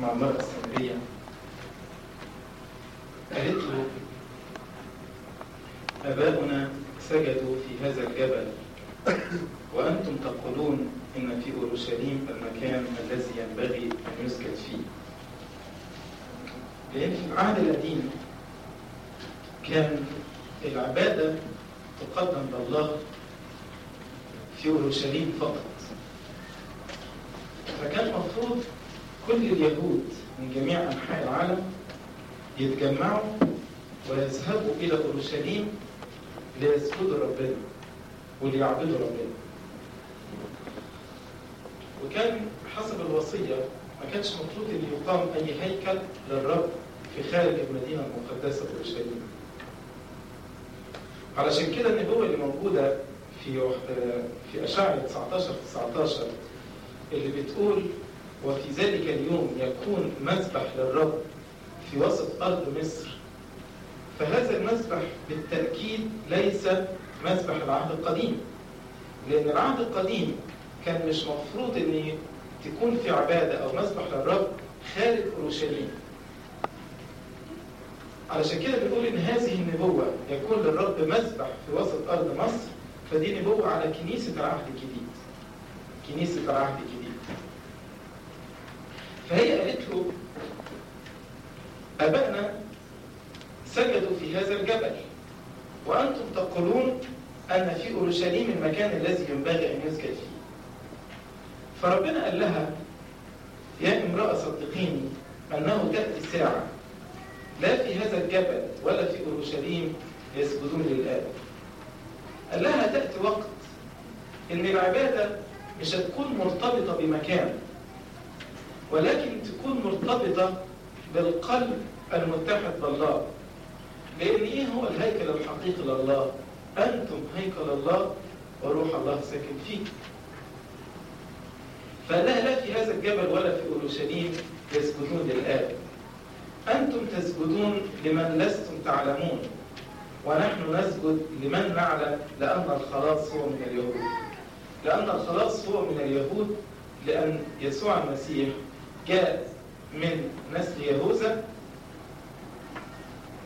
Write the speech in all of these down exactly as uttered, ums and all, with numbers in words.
المعمارة السرية قالت له: آباؤنا سجدوا في هذا الجبل، وأنتم تقولون إن في أورشليم المكان الذي ينبغي أن يسجد فيه. لأن في العهد القديم كان العبادة تقدم لله في أورشليم فقط، فكان المفروض كل اليهود من جميع أنحاء العالم يتجمعوا ويذهبوا إلى أورشليم ليسجدوا ربنا وليعبدوا ربنا. وكان حسب الوصية ما كانش مفروض أن يقام أي هيكل للرب في خارج المدينة المقدسة أورشليم. علشان كده النبوة اللي موجودة في في أشعياء تسعتاشر تسعتاشر اللي بتقول: وفي ذلك اليوم يكون مذبح للرب في وسط أرض مصر، فهذا المذبح بالتأكيد ليس مذبح العهد القديم، لأن العهد القديم كان مش مفروض أن تكون في عبادة أو مذبح للرب خارج أورشليم. علشان كده بنقول إن هذه النبوة يكون للرب مذبح في وسط أرض مصر، فدي نبوة على كنيسة العهد الجديد كنيسة العهد الجديد. فهي قالت له: آبائنا سجدوا في هذا الجبل، وأنتم تقولون أن في أورشليم المكان الذي ينبغي أن يسجد فيه. فربنا قال لها: يا امرأة صدقيني أنه تأتي ساعة لا في هذا الجبل ولا في أورشليم يسجدون للآب. قال لها تأتي وقت إن العبادة مش هتكون مرتبطة بمكان، ولكن تكون مرتبطة بالقلب المتحد بالله. لأن إيه هو الهيكل الحقيقي لله؟ أنتم هيكل الله وروح الله ساكن فيك. فلا لا في هذا الجبل ولا في أورشليم يسجدون للآب، أنتم تسجدون لمن لستم تعلمون، ونحن نسجد لمن نعلم، لأن الخلاص هو من اليهود لأن الخلاص هو من اليهود لأن يسوع المسيح جاء من نسل يهوذا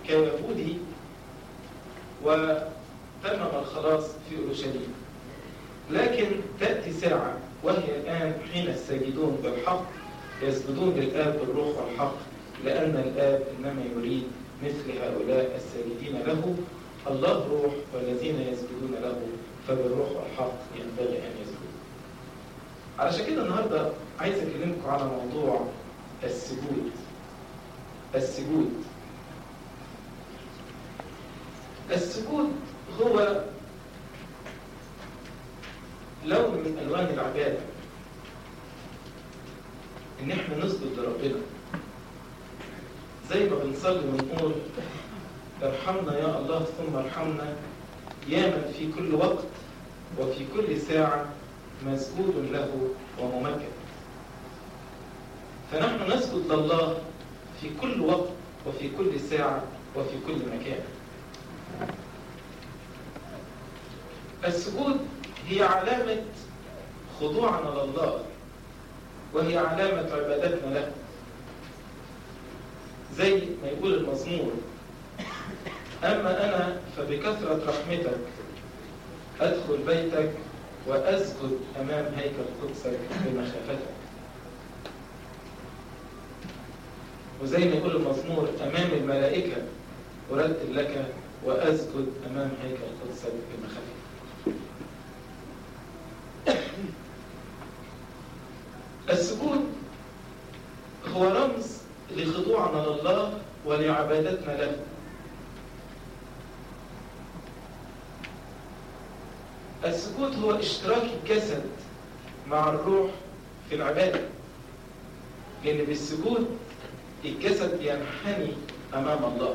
كيهودي، وتمم الخلاص في أورشليم. لكن تأتي ساعة، وهي الآن حين الساجدون بالحق يسجدون للآب بالروح والحق، لأن الآب إنما يريد مثل هؤلاء الساجدين له. الله روح، والذين يسجدون له فبالروح والحق ينبغي أن يسجدوا. علشان كده النهارده عايز أكلمكم على موضوع السجود. السجود السجود هو لون من ألوان العبادة، إن إحنا نسجد لربنا زي ما بنصلي ونقول: ارحمنا يا الله ثم ارحمنا، يا من في كل وقت وفي كل ساعة مسجود له وممجد. فنحن نسجد لله في كل وقت وفي كل ساعة وفي كل مكان. السجود هي علامة خضوعنا لله، وهي علامة عبادتنا له، زي ما يقول المزمور: أما أنا فبكثرة رحمتك أدخل بيتك وأسجد أمام هيكل قدسك بمخافتك. وزي ما يقول المزمور: أمام الملائكة أرتل لك وأسجد أمام هيكل قدسك بمخافتك. السجود هو رمز لخضوعنا لله ولعبادتنا له. السجود هو اشتراك الجسد مع الروح في العبادة، لأن بالسجود الجسد ينحني أمام الله.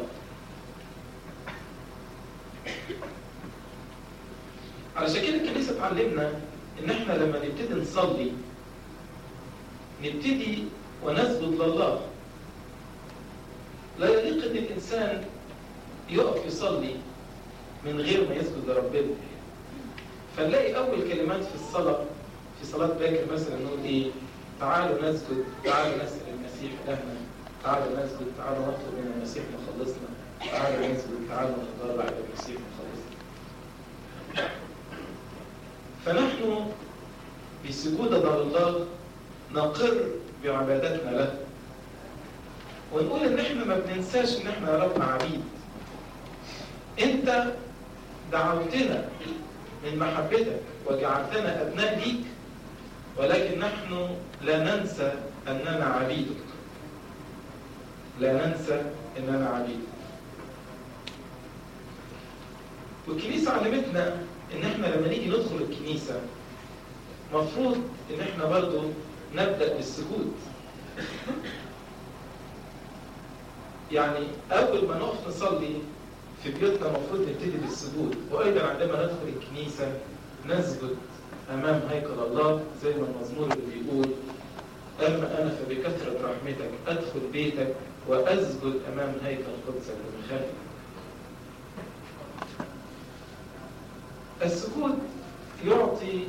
علشان كده الكنيسة تعلمنا إن إحنا لما نبتدي نصلي نبتدي ونسجد لله. لا يليق إن الإنسان يقف يصلي من غير ما يسجد لربنا. فنلاقي أول كلمات في الصلاة في صلاة باكر مثلا نقول إيه؟ تعالوا نسجد، تعالوا نسأل المسيح. المسيح اهلا، تعالوا نسجد، تعالوا نطلب من المسيح مخلصنا، تعالوا نسجد، تعالوا نتضرع على المسيح مخلصنا. فنحن بسجود ضرورات نقر بعبادتنا له، ونقول ان احنا ما بننساش ان احنا يا رب عبيد. انت دعوتنا من محبتك وجعلتنا ابناء ليك، ولكن نحن لا ننسى اننا عبيدك، لا ننسى اننا عبيدك. والكنيسه علمتنا ان احنا لما نيجي ندخل الكنيسه مفروض ان احنا برضو نبدا بالسجود. يعني اول ما نقف نصلي في بيوتنا مفروض نبتدي بالسجود، وايضا عندما ندخل الكنيسه نسجد امام هيكل الله، زي ما المزمور اللي بيقول: اما انا فبكثره رحمتك ادخل بيتك واسجد امام هيكل قدسك بمخافك. السجود يعطي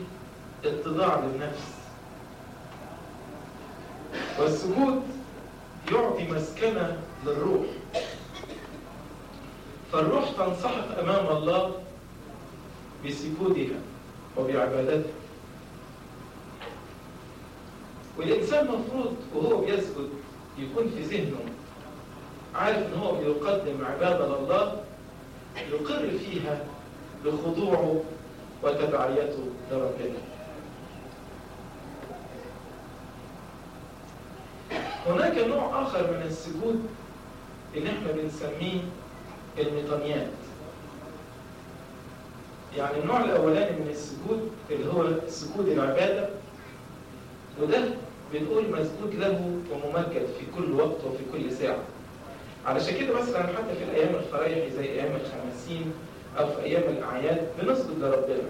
اتضاع للنفس، والسجود يعطي مسكنة للروح، فالروح تنسحق أمام الله بسجودها وبعبادتها. والإنسان مفروض وهو بيسجد يكون في ذهنه عارف إن هو بيقدم عبادة لله يقر فيها بخضوعه وتبعيته لربنا. هناك نوع آخر من السجود اللي احنا بنسميه الميطانيات. يعني النوع الأولاني من السجود اللي هو سجود العبادة، وده بنقول مسجود له وممجد في كل وقت وفي كل ساعة. علشان كده مثلا حتى في الأيام الفرح زي أيام الخمسين أو في أيام الأعياد بنسجد لربنا،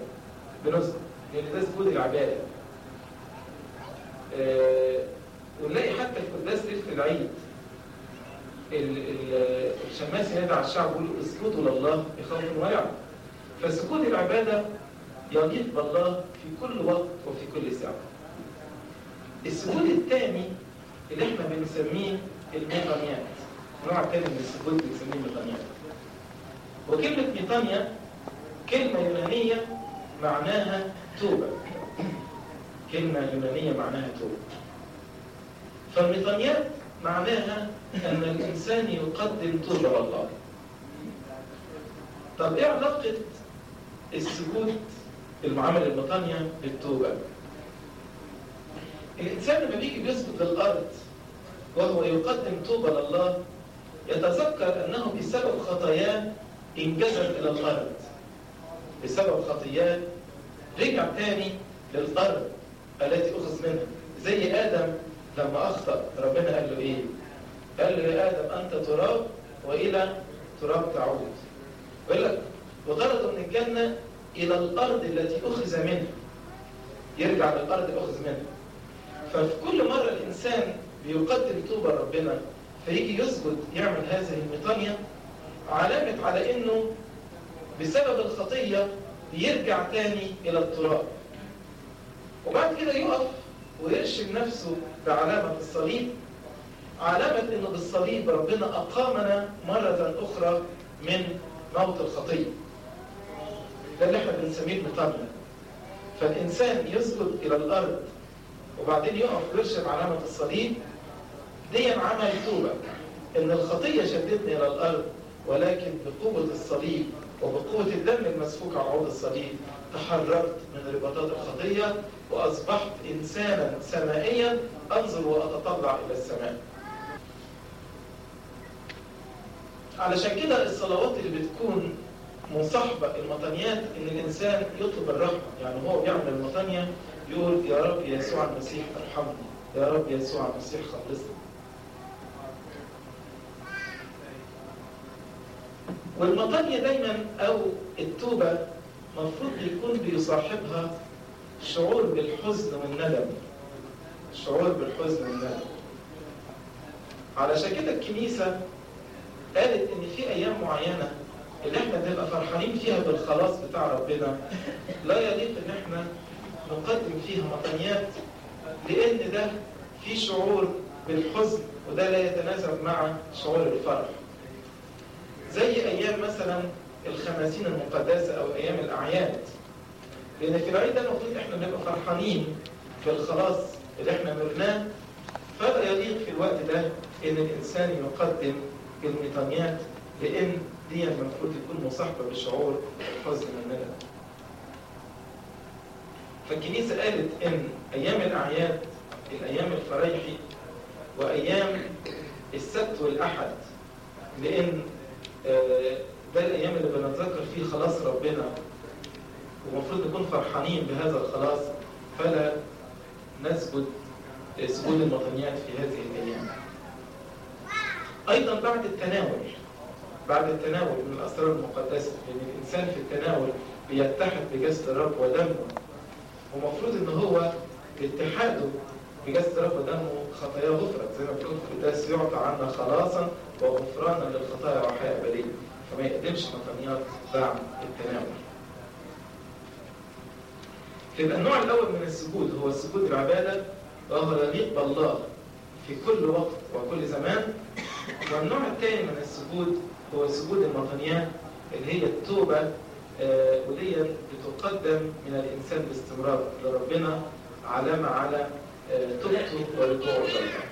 بنسجد لأن ده سجود العبادة. آه ونلاقي حتى في قداس ليلة العيد الشماس يدعى الشعب يقول اسجدوا لله بخوف ويعظ. فسجود العبادة يليق بالله في كل وقت وفي كل ساعة. السجود الثاني اللي احنا بنسميه الميطانيات، نوع ثاني من السجود بنسميه ميطانيات. وكلمة ميطانيا كلمة يونانية معناها توبة، كلمة يونانية معناها توبة. فالميطانيات معناها أن الإنسان يقدم توبة لله. طب إيه علاقة السجود بالمعامل الميطانية بالتوبة؟ الإنسان لما بيجي بيسجد للأرض وهو يقدم توبة لله يتذكر أنه بسبب خطاياه انجذب إلى الأرض، بسبب خطاياه رجع تاني للأرض التي أخذ منها. زي آدم لما أخطأ ربنا قال له إيه؟ قال له يا آدم أنت تراب وإلى تراب تعود. قال لك وطرد من الجنة إلى الأرض التي أخذ منها، يرجع للأرض أخذ منها. ففي كل مرة الإنسان بيقدم توبة ربنا فيجي يسجد يعمل هذه الميطانية، علامة على إنه بسبب الخطية يرجع تاني إلى التراب، وبعد كده يقف ويرشم نفسه بعلامة الصليب، علامة إنه بالصليب ربنا أقامنا مرة أخرى من موت الخطية. ده اللي احنا بنسميه الميطانية. فالإنسان يسجد إلى الأرض وبعدين يقف ويرشم علامة الصليب، دي عمل توبة، إن الخطية شدتني إلى الأرض، ولكن بقوة الصليب وبقوة الدم المسفوك على عود الصليب تحررت من رباطات الخطية وأصبحت إنسانا سمائيا أنظر وأتطلع إلى السماء. علشان كده الصلوات اللي بتكون مصاحبة الميطانيات إن الإنسان يطلب الرحمة. يعني هو بيعمل الميطانية يقول يا رب يسوع المسيح ارحمني، يا رب يسوع المسيح خلصني. والميطانية دايما أو التوبة مفروض يكون بيصاحبها شعور بالحزن والندم، شعور بالحزن والندم. علشان كده الكنيسة قالت إن في أيام معينة اللي احنا بنبقى فرحانين فيها بالخلاص بتاع ربنا لا يليق إن احنا نقدم فيها ميطانيات، لأن ده في شعور بالحزن وده لا يتناسب مع شعور الفرح. زي أيام مثلا الخماسين المقدسة أو أيام الأعياد، لأن في العيد ده المفروض إحنا بنبقى فرحانين في الخلاص اللي إحنا مرناه، فلا يليق في الوقت ده إن الإنسان يقدم الميتانيات، لأن دي المفروض تكون مصاحبة بالشعور الحزن والندم. فالكنيسة قالت إن أيام الأعياد، الأيام الفريحي وأيام السبت والأحد، لأن ده الأيام اللي بنتذكر فيه خلاص ربنا ومفروض نكون فرحانين بهذا الخلاص، فلا نسجد سجود المطنيات في هذه الأيام. أيضا بعد التناول، بعد التناول من الأسرار المقدسة، لأن يعني الإنسان في التناول بيتحد بجسد الرب ودمه، ومفروض إن هو اتحاده بجسد الرب ودمه خطايا غفرت، زي ما بيقول في القداس يعطى عنا خلاصا وغفرانا للخطايا وحياة أبدية، فما يقدمش مطنيات بعد التناول. يبقى النوع الأول من السجود هو السجود العبادة، وهو يليق بالله في كل وقت وكل زمان. والنوع الثاني من السجود هو سجود المطنيات، اللي هي التوبة، آه ودي بتقدم من الإنسان باستمرار لربنا علامة على آه توبته ورجوعه لله.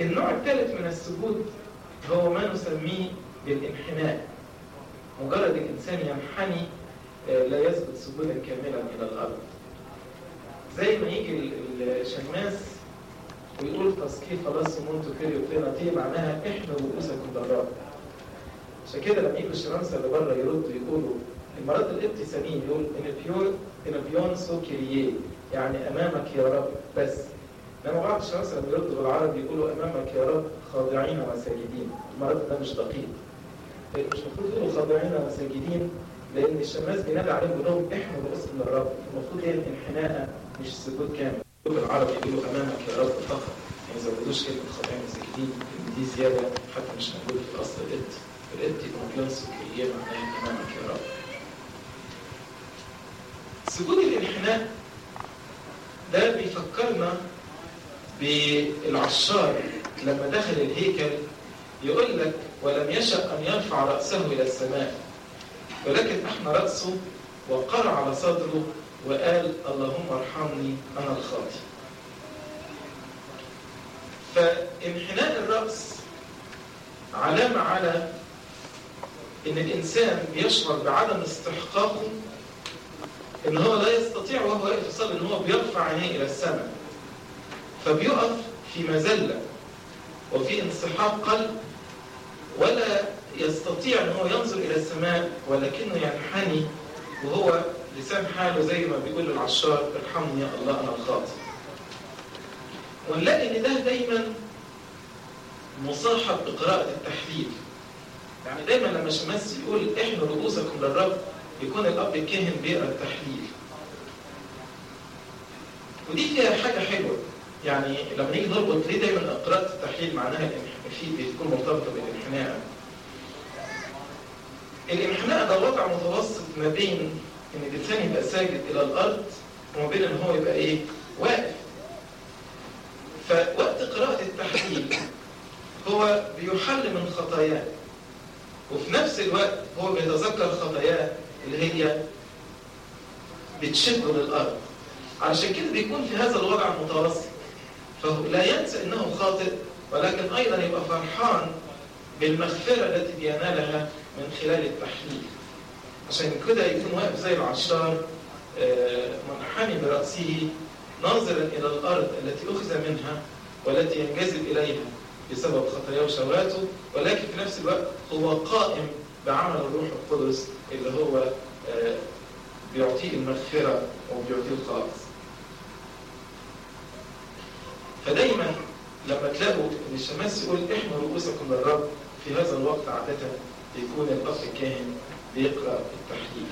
النوع الثالث من السجود هو ما نسميه بالانحناء، مجرد الإنسان ينحني آه لا يسجد سجودا كاملا إلى الأرض، زي ما يجي الشماس ويقول تسقيط خلاص ومنتو كيريو كليناتي، معناها احنا رؤوسكم بالرب. عشان كده لما يجوا الشمامسه اللي بره يردوا يقولوا المرات الابتسامين، يقول ان بيون ان بيون سو كيرييه، يعني امامك يا رب. بس لما بعض الشمامسه لما يردوا بالعربي يقولوا امامك يا رب خاضعين وساجدين، المرات ده مش دقيق، مش المفروض يقولوا خاضعين وساجدين، لان الشماس بينادي عليهم بانهم احنا رؤوسكم بالرب، المفروض هي الانحناء مش السجود كامل. بالعربي يقولوا أمامك يا رب فقط، يعني زودوش كلمة خطايا مساجدين، دي زيادة حتى مش موجودة في الأصل الإبت، الإبت ممكن سكرية معناها أمامك يا رب. سجود الانحناء ده بيفكرنا بالعشار لما دخل الهيكل، يقول لك ولم يشأ أن يرفع رأسه إلى السماء، ولكن أحنا رأسه وقر على صدره وقال اللهم ارحمني أنا الخاطئ. فانحناء الرأس علامة على إن الإنسان بيشعر بعدم استحقاقه، إن هو لا يستطيع وهو واقف يصلي إن هو بيرفع عينيه إلى السماء، فبيقف في مذلة وفي انسحاب قلب، ولا يستطيع إن هو ينظر إلى السماء، ولكنه ينحني وهو لسان حاله زي ما بيقول العشار ارحمني يا الله أنا الخاطئ. ونلاقي إن ده دايما مصاحب بقراءة التحليل، يعني دايما لما الشمس يقول احنا رؤوسكم للرب يكون الأب الكاهن بيقرأ التحليل، ودي فيها حاجة حلوة. يعني لما نيجي نربط ليه دايما قراءة التحليل معناها بتكون مرتبطة بالانحناء، الانحناء ده وضع متوسط ما بين إن الإنسان يبقى ساجد إلى الأرض وما بين إن هو يبقى إيه؟ واقف. فوقت قراءة التحليل هو بيحل من خطاياه، وفي نفس الوقت هو بيتذكر خطاياه اللي هي بتشده للأرض، علشان كده بيكون في هذا الوضع المتوسط، فهو لا ينسى إنه خاطئ، ولكن أيضا يبقى فرحان بالمغفرة التي بينالها من خلال التحليل. عشان كده يكون واقف زي العشار منحني برأسه ناظرا إلى الأرض التي أخذ منها والتي ينجذب إليها بسبب خطاياه وشواته، ولكن في نفس الوقت هو قائم بعمل الروح القدس اللي هو بيعطيه المغفرة وبيعطيه الخلاص. فدايما لما تلاقوا إن الشماس يقول إحنا رؤوسكم للرب، في هذا الوقت عادة يكون الأب الكاهن بيقرأ التحليل.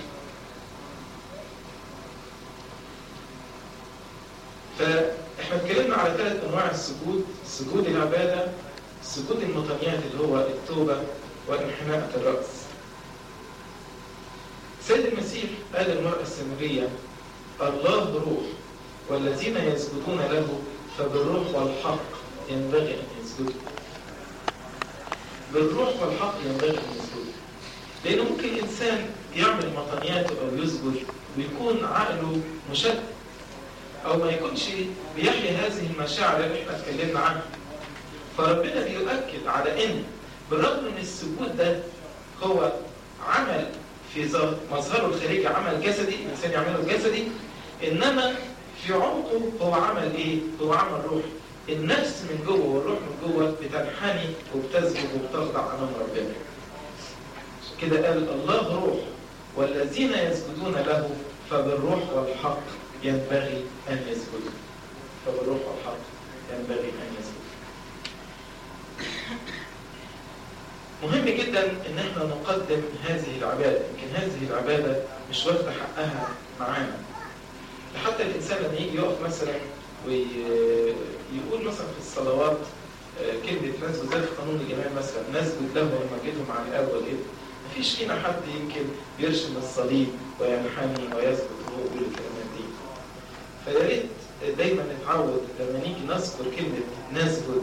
فإحنا اتكلمنا على ثلاث أنواع السجود: سجود العبادة، سجود المطنيات اللي هو التوبة، وانحناء الرأس. سيد المسيح قال للمرأة السامرية الله روح والذين يسجدون له فبالروح والحق ينبغي أن يسجد بالروح والحق، ينبغي أن يسجد. لأنه ممكن إنسان يعمل مطانياته أو يسجد ويكون عقله مشتت أو ما يكونش بيحيي هذه المشاعر اللي احنا اتكلمنا عنها. فربنا بيؤكد على إن بالرغم من السجود ده هو عمل في مظهره الخارجي، عمل جسدي الإنسان يعمله جسدي، إنما في عمقه هو عمل إيه؟ هو عمل روح. النفس من جوه والروح من جوه بتنحني وبتسجد وبتخضع أمام ربنا. كده قال الله روح والذين يسجدون له فبالروح والحق ينبغي أن يسجدوا. فبالروح والحق ينبغي أن يسجدوا. مهم جدا ان احنا نقدم هذه العبادة. يمكن هذه العبادة مش واخدة حقها معانا. حتى الانسان لما يجي يقف مثلا ويقول مثلا في الصلوات كلمة نسجد زي في قانون الجماعة مثلا نسجد له ونمجده مع الاب والابن، مفيش فينا حد يمكن يرشم الصليب وينحني ويسجد وهو يقول الكلمات دي. فيا ريت دايما نتعود لما نيجي نذكر كلمة نسجد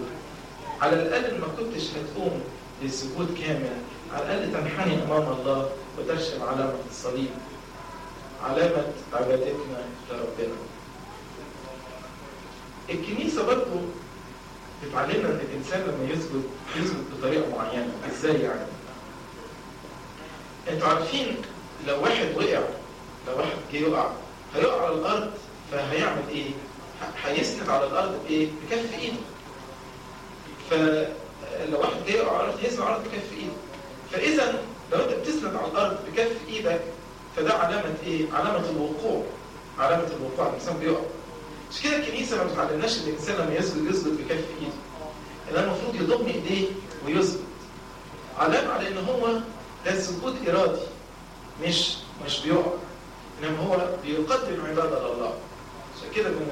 على الاقل ما كنتش هتقوم للسجود كامل، على الأقل تنحني أمام الله وترشم علامة الصليب، علامة عبادتنا لربنا. الكنيسة برضه بتعلمنا إن الإنسان لما يسجد يسجد بطريقة معينة. إزاي يعني؟ أنتوا عارفين لو واحد وقع، لو واحد جه يقع هيقع على الأرض، فهيعمل إيه؟ هيسند على الأرض بإيه؟ بكف إيده. ف لو واحد جاي عرض يسند عرض بكف ايده. فاذا لو انت بتسند على الارض بكف ايدك فده علامه ايه؟ علامه الوقوع. علامه الوقوع الانسان بيقع. مش كده الكنيسه ما بتعلمناش ان الانسان لما يسجد يسجد بكف ايده، لان المفروض يضم ايديه ويسجد. علامه على ان هو ده السجود ارادي، مش مش بيقع، انما هو بيقدم عباده لله. عشان كده من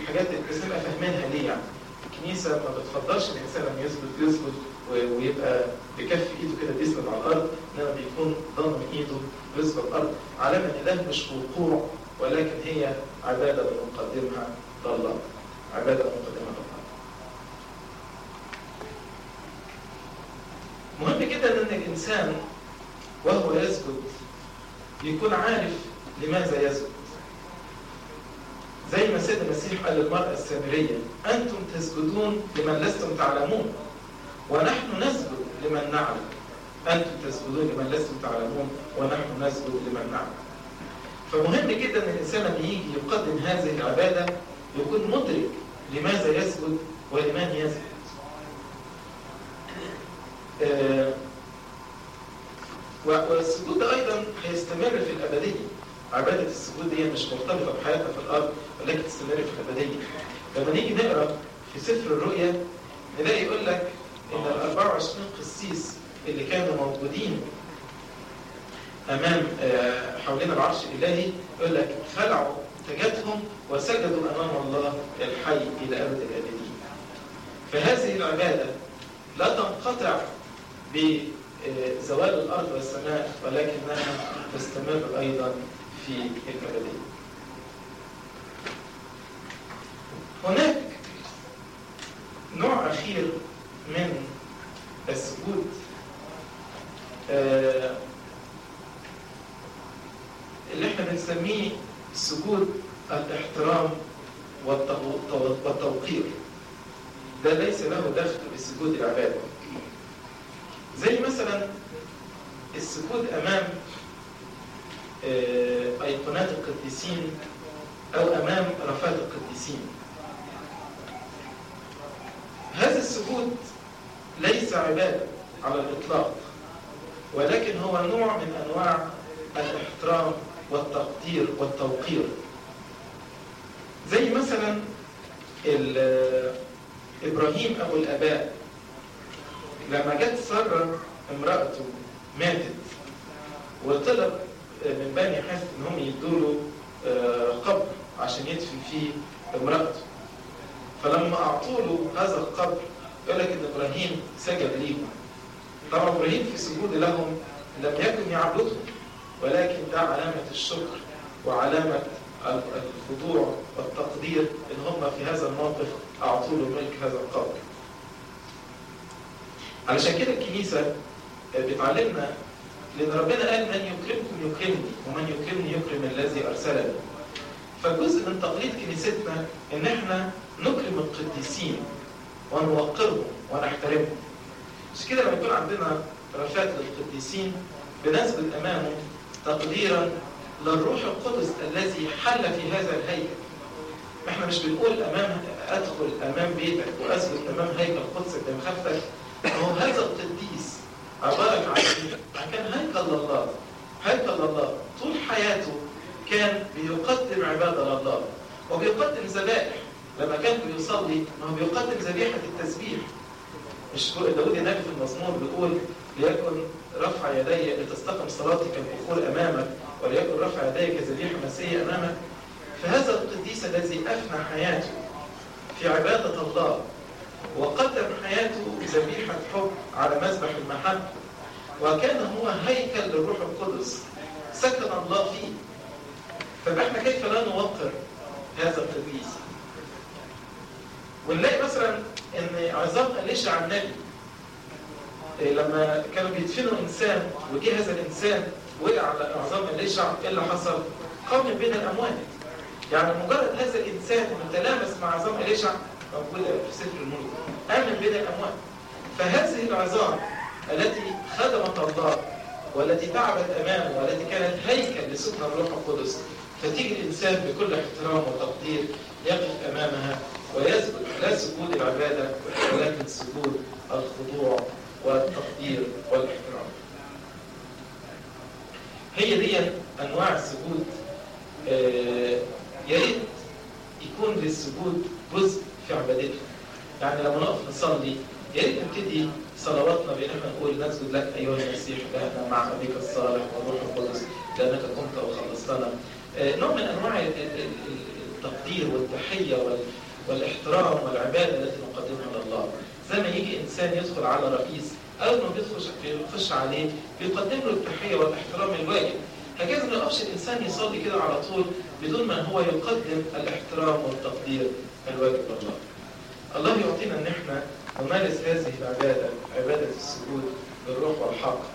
الحاجات اللي الكنيسه فاهمينها ليه يعني. الكنيسة ما بتفضلش الإنسان لما يسجد يسجد ويبقى بكف إيده كده بيسند على الأرض، إنما بيكون ضامن إيده ويسند على الأرض، علامة إن ده مش وقوع ولكن هي عبادة بنقدمها لله، عبادة بنقدمها لله. مهم جدا إن الإنسان وهو يسجد يكون عارف لماذا يسجد. زي ما سيد المسيح قال للمرأة السامرية: أنتم تسجدون لمن لستم تعلمون ونحن نسجد لمن نعلم. أنتم تسجدون لمن لستم تعلمون ونحن نسجد لمن نعلم. فمهم جدا أن الإنسان لما يجي يقدم هذه العبادة يكون مدرك لماذا يسجد ولمن يسجد. آه والسجود أيضا هيستمر في الأبدية. عبادة السجود هي مش مرتبطة بحياتنا في الأرض ولكن تستمر في الأبدية. لما نيجي نقرأ في سفر الرؤيا نلاقي يقول لك إن ال أربعة وعشرين قسيس اللي كانوا موجودين أمام حوالين العرش الإلهي يقول لك خلعوا منتجاتهم وسجدوا أمام الله الحي إلى أبد الآبدين. فهذه العبادة لا تنقطع بزوال الأرض والسماء ولكنها تستمر أيضا في الأبدية. هناك نوع أخير من السجود آه اللي احنا بنسميه سجود الاحترام والتوقير. ده ليس له دخل بسجود العبادة. زي مثلا السجود أمام آه أيقونات القديسين أو أمام رفات القديسين. هذا السجود ليس عبادة على الإطلاق، ولكن هو نوع من أنواع الاحترام والتقدير والتوقير. زي مثلا إبراهيم أبو الآباء لما جت سارة امرأته ماتت وطلب من بني حث إنهم يدوا له قبر عشان يدفن فيه امرأته. فلما أعطوا له هذا القبر يقول لك إن إبراهيم سجد ليهم. طبعا إبراهيم في سجود لهم لم يكن يعبدهم، ولكن ده علامة الشكر وعلامة الخضوع والتقدير إن هم في هذا الموقف أعطوا له ملك هذا القبر. علشان كده الكنيسة بتعلمنا، لأن ربنا قال من يكرمكم يكرمني ومن يكرمني يكرم الذي أرسلني. فجزء من تقليد كنيستنا إن احنا نكرم القديسين ونوقرهم ونحترمهم. مش كده لما يكون عندنا رفات للقديسين بنثبت أمامهم تقديرا للروح القدس الذي حل في هذا الهيكل. احنا مش بنقول أمام أدخل أمام بيتك وأثبت أمام هيكل القدس اللي مخفتك. هو هذا القديس عبارة عن كان هيكل الله، هيكل الله طول حياته كان بيقدم عبادة لله وبيقدم ذبائح. لما كان بيصلي ما هو بيقدم ذبيحة التسبيح. مش داود هناك في المزمور بيقول ليكن رفع يدي لتستقم صلاتي كالبخور أمامك وليكن رفع يدي كذبيحة مسيحية أمامك. فهذا القديس الذي أفنى حياته في عبادة الله وقدم حياته ذبيحة حب على مذبح المحبة وكان هو هيكل للروح القدس سكن الله فيه. فاحنا كيف لا نوقر هذا القديس؟ ونلاقي مثلا ان عظام قليش عن النبي لما كانوا بيدفنوا انسان وجه هذا الانسان وقع على عظام قليش، ايه اللي حصل؟ قام بين الاموات. يعني مجرد هذا الانسان متلامس مع عظام قليش موجودة في سفر الملوك آمن بين الأموات. فهذه العظام التي خدمت الله والتي تعبت أمامه والتي كانت هيكل لسكن الروح القدس، فتيجي الإنسان بكل احترام وتقدير يقف أمامها ويسجد، لا سجود العبادة ولكن سجود الخضوع والتقدير والاحترام. هي دي أنواع السجود. يا ريت يكون للسجود جزء في عبادتنا. يعني لما نقف نصلي يا ريت نبتدي صلواتنا بان احنا نقول نسجد لك ايها المسيح لأنا مع ابيك الصالح والروح القدس لانك قمت وخلصتنا. نوع من انواع التقدير والتحيه والاحترام والعباده التي نقدمها لله. زي ما يجي انسان يدخل على رئيس او ما بيخش عليه بيقدم له التحيه والاحترام الواجب. هكذا ما يقفش الانسان يصلي كده على طول بدون ما هو يقدم الاحترام والتقدير الواجب لله. الله يعطينا ان احنا نمارس هذه العباده، عباده السجود للروح والحق